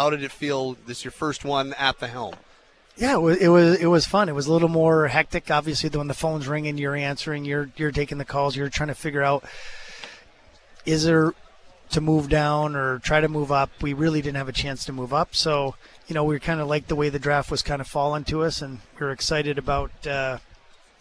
How did it feel? This is your first one at the helm. Yeah, it was fun. It was a little more hectic, obviously, when the phone's ringing, you're answering, you're taking the calls, you're trying to figure out, is there to move down or try to move up? We really didn't have a chance to move up. So, you know, we kind of liked the way the draft was kind of falling to us, and we were excited about,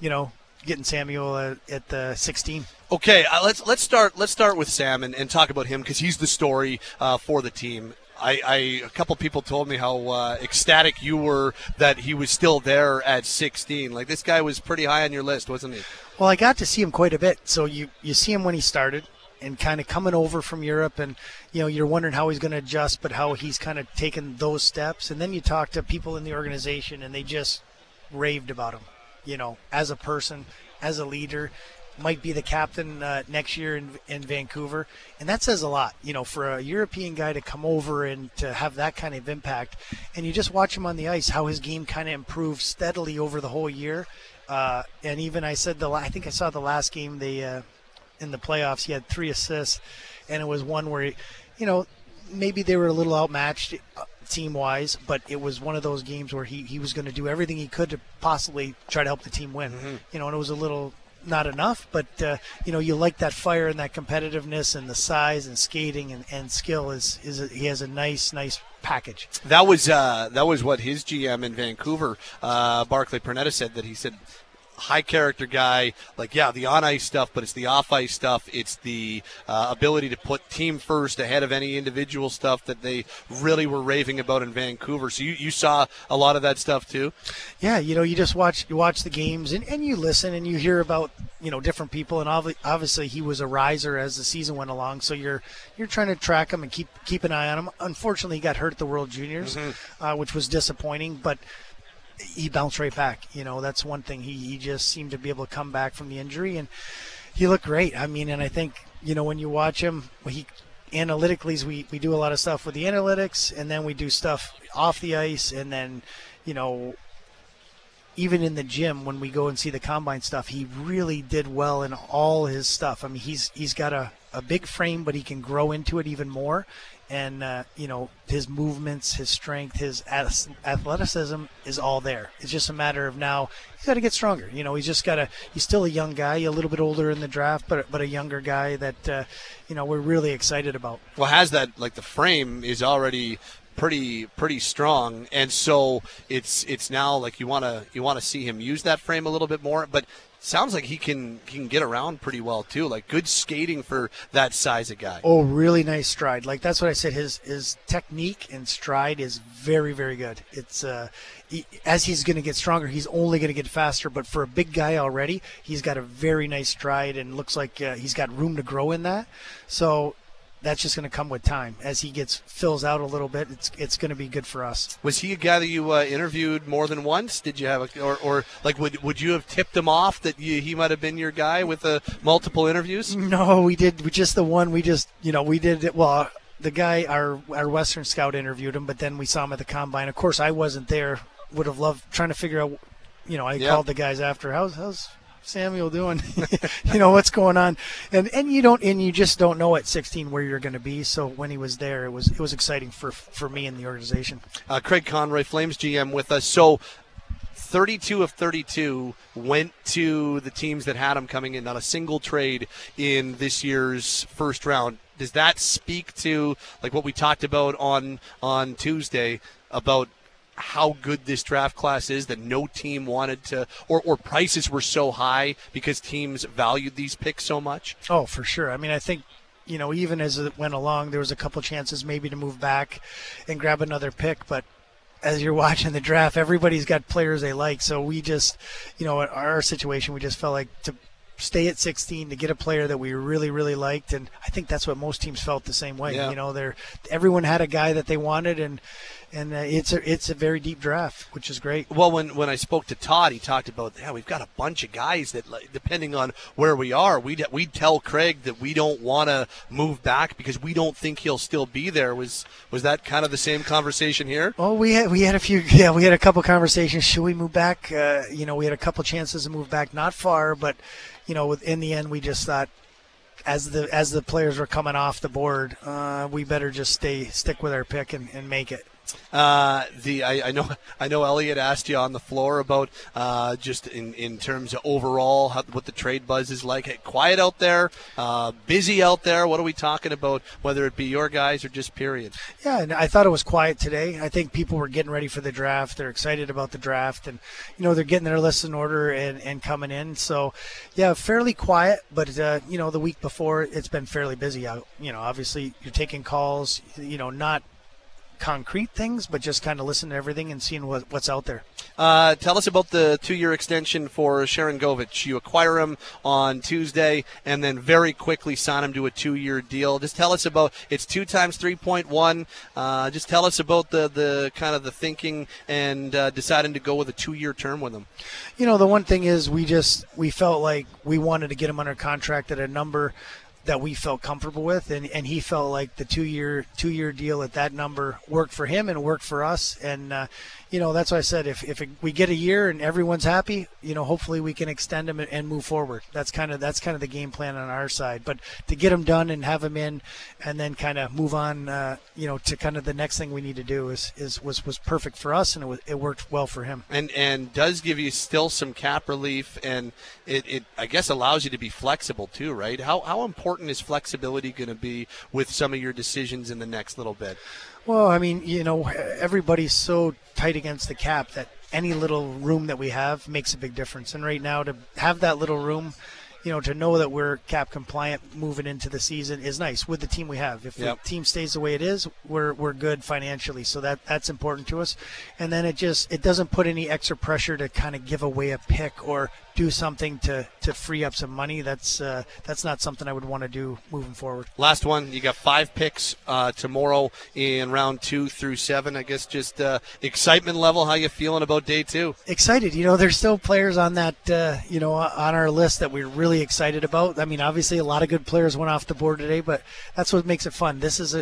you know, getting Samuel at the 16. Okay, let's start with Sam and talk about him, because he's the story for the team. A couple people told me how ecstatic you were that he was still there at 16. Like, this guy was pretty high on your list, wasn't he? Well, I got to see him quite a bit. So you see him when he started and kind of coming over from Europe, and, you know, you're wondering how he's going to adjust, but how he's kind of taken those steps. And then you talk to people in the organization, and they just raved about him, you know, as a person, as a leader. Might be the captain next year in Vancouver, and that says a lot, you know, for a European guy to come over and to have that kind of impact. And you just watch him on the ice, how his game kind of improved steadily over the whole year, and even I think I saw the last game they in the playoffs he had 3 assists, and it was one where, you know, maybe they were a little outmatched team-wise, but it was one of those games where he was going to do everything he could to possibly try to help the team win. Mm-hmm. You know, and it was a little not enough, but you know, you like that fire and that competitiveness, and the size and skating and skill is he has a nice package. That was what his GM in Vancouver, Barclay Pernetta, said. That he said, high character guy, like, yeah, the on ice stuff, but it's the off ice stuff. It's the ability to put team first ahead of any individual stuff that they really were raving about in Vancouver. So you saw a lot of that stuff too. Yeah, you know, you just watch the games and you listen and you hear about, you know, different people, and obviously he was a riser as the season went along. So you're trying to track him and keep an eye on him. Unfortunately, he got hurt at the World Juniors, mm-hmm. Which was disappointing, but he bounced right back. You know, that's one thing. He just seemed to be able to come back from the injury, and he looked great. I mean, and I think, you know, when you watch him, he analytically, we do a lot of stuff with the analytics, and then we do stuff off the ice, and then, you know, even in the gym when we go and see the combine stuff, he really did well in all his stuff. I mean, he's got a big frame, but he can grow into it even more. And, you know, his movements, his strength, his athleticism is all there. It's just a matter of now he's got to get stronger. You know, he's still a young guy, a little bit older in the draft, but a younger guy that, you know, we're really excited about. Well, has that, like, the frame is already pretty strong, and so it's now like you want to see him use that frame a little bit more, but sounds like he can get around pretty well too. Like, good skating for that size of guy. Oh, really nice stride. Like, that's what I said, his technique and stride is very, very good. It's as he's going to get stronger, he's only going to get faster, but for a big guy already, he's got a very nice stride, and looks like he's got room to grow in that. So that's just going to come with time. As he fills out a little bit, it's going to be good for us. Was he a guy that you interviewed more than once? Did you have or like, would you have tipped him off that he might have been your guy with multiple interviews? No, we did. Well, the guy, our Western scout interviewed him, but then we saw him at the combine. Of course, I wasn't there. Would have loved trying to figure out. You know, I called the guys after. How's Samuel doing? You know, what's going on, and you just don't know at 16 where you're going to be. So when he was there, it was exciting for me and the organization. Craig Conroy, Flames GM, with us. So 32 of 32 went to the teams that had him coming in. Not a single trade in this year's first round. Does that speak to, like, what we talked about on Tuesday about how good this draft class is, that no team wanted to, or prices were so high because teams valued these picks so much? Oh, for sure. I mean, I think, you know, even as it went along, there was a couple chances maybe to move back and grab another pick, but as you're watching the draft, everybody's got players they like. So we just, you know, in our situation, we just felt like to stay at 16 to get a player that we really, really liked, and I think that's what most teams felt the same way. Yeah. You know, everyone had a guy that they wanted, and it's a very deep draft, which is great. Well, when I spoke to Todd, he talked about, yeah, we've got a bunch of guys that, depending on where we are, we tell Craig that we don't want to move back because we don't think he'll still be there. Was that kind of the same conversation here? Oh, we had a couple conversations. Should we move back? You know, we had a couple chances to move back, not far, but you know, in the end, we just thought as the players were coming off the board, we better just stick with our pick and make it. I know Elliot asked you on the floor about just in terms of overall what the trade buzz is like. Quiet out there, busy out there. What are we talking about, whether it be your guys or just period? Yeah, and I thought it was quiet today. I think people were getting ready for the draft. They're excited about the draft, and they're getting their lists in order and coming in. So yeah, fairly quiet, but the week before it's been fairly busy out. Obviously you're taking calls, not concrete things, but just kind of listening to everything and seeing what's out there. Tell us about the 2-year extension for Sharon Govich. You acquire him on Tuesday and then very quickly sign him to a 2-year deal. Just tell us about, it's 2 times 3.1. Just tell us about the kind of the thinking and deciding to go with a 2-year term with him. The one thing is we felt like we wanted to get him under contract at a number that we felt comfortable with, and he felt like the two-year deal at that number worked for him and worked for us, and that's why I said if we get a year and everyone's happy, hopefully we can extend him and move forward. That's kind of the game plan on our side, but to get him done and have him in and then kind of move on to kind of the next thing we need to do was perfect for us, and it worked well for him, and does give you still some cap relief, and it I guess allows you to be flexible too, right? How important is flexibility going to be with some of your decisions in the next little bit? Well, I mean, everybody's so tight against the cap that any little room that we have makes a big difference. And right now, to have that little room, to know that we're cap compliant moving into the season is nice with the team we have. If the team stays the way it is, we're good financially. So that's important to us. And then it doesn't put any extra pressure to kind of give away a pick or do something to free up some money. That's not something I would want to do moving forward. Last one, you got 5 picks tomorrow in round 2 through 7. I guess just excitement level, how you feeling about day 2? Excited. There's still players on that on our list that we're really excited about. I mean, obviously a lot of good players went off the board today, but that's what makes it fun. This is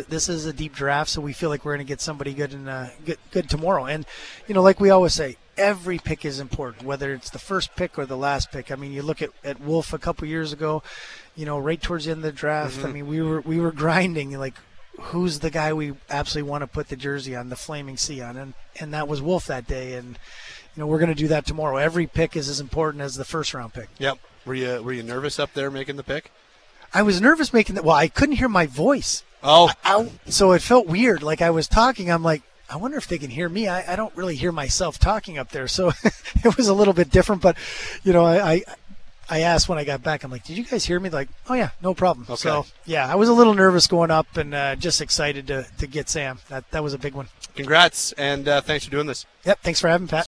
a deep draft, so we feel like we're going to get somebody good and good tomorrow. And like we always say, every pick is important, whether it's the first pick or the last pick. I mean, you look at Wolf a couple years ago, right towards the end of the draft. Mm-hmm. I mean, we were grinding, like, who's the guy we absolutely want to put the jersey on, the Flaming C on, and that was Wolf that day, and we're going to do that tomorrow. Every pick is as important as the first round pick. Yep. Were you nervous up there making the pick? I was nervous making the. Well, I couldn't hear my voice. Oh, so it felt weird. Like I was talking, I'm like, I wonder if they can hear me. I don't really hear myself talking up there, so it was a little bit different. But, I asked when I got back, I'm like, did you guys hear me? They're like, oh, yeah, no problem. Okay. So, yeah, I was a little nervous going up and just excited to get Sam. That was a big one. Congrats, and thanks for doing this. Yep, thanks for having me, Pat.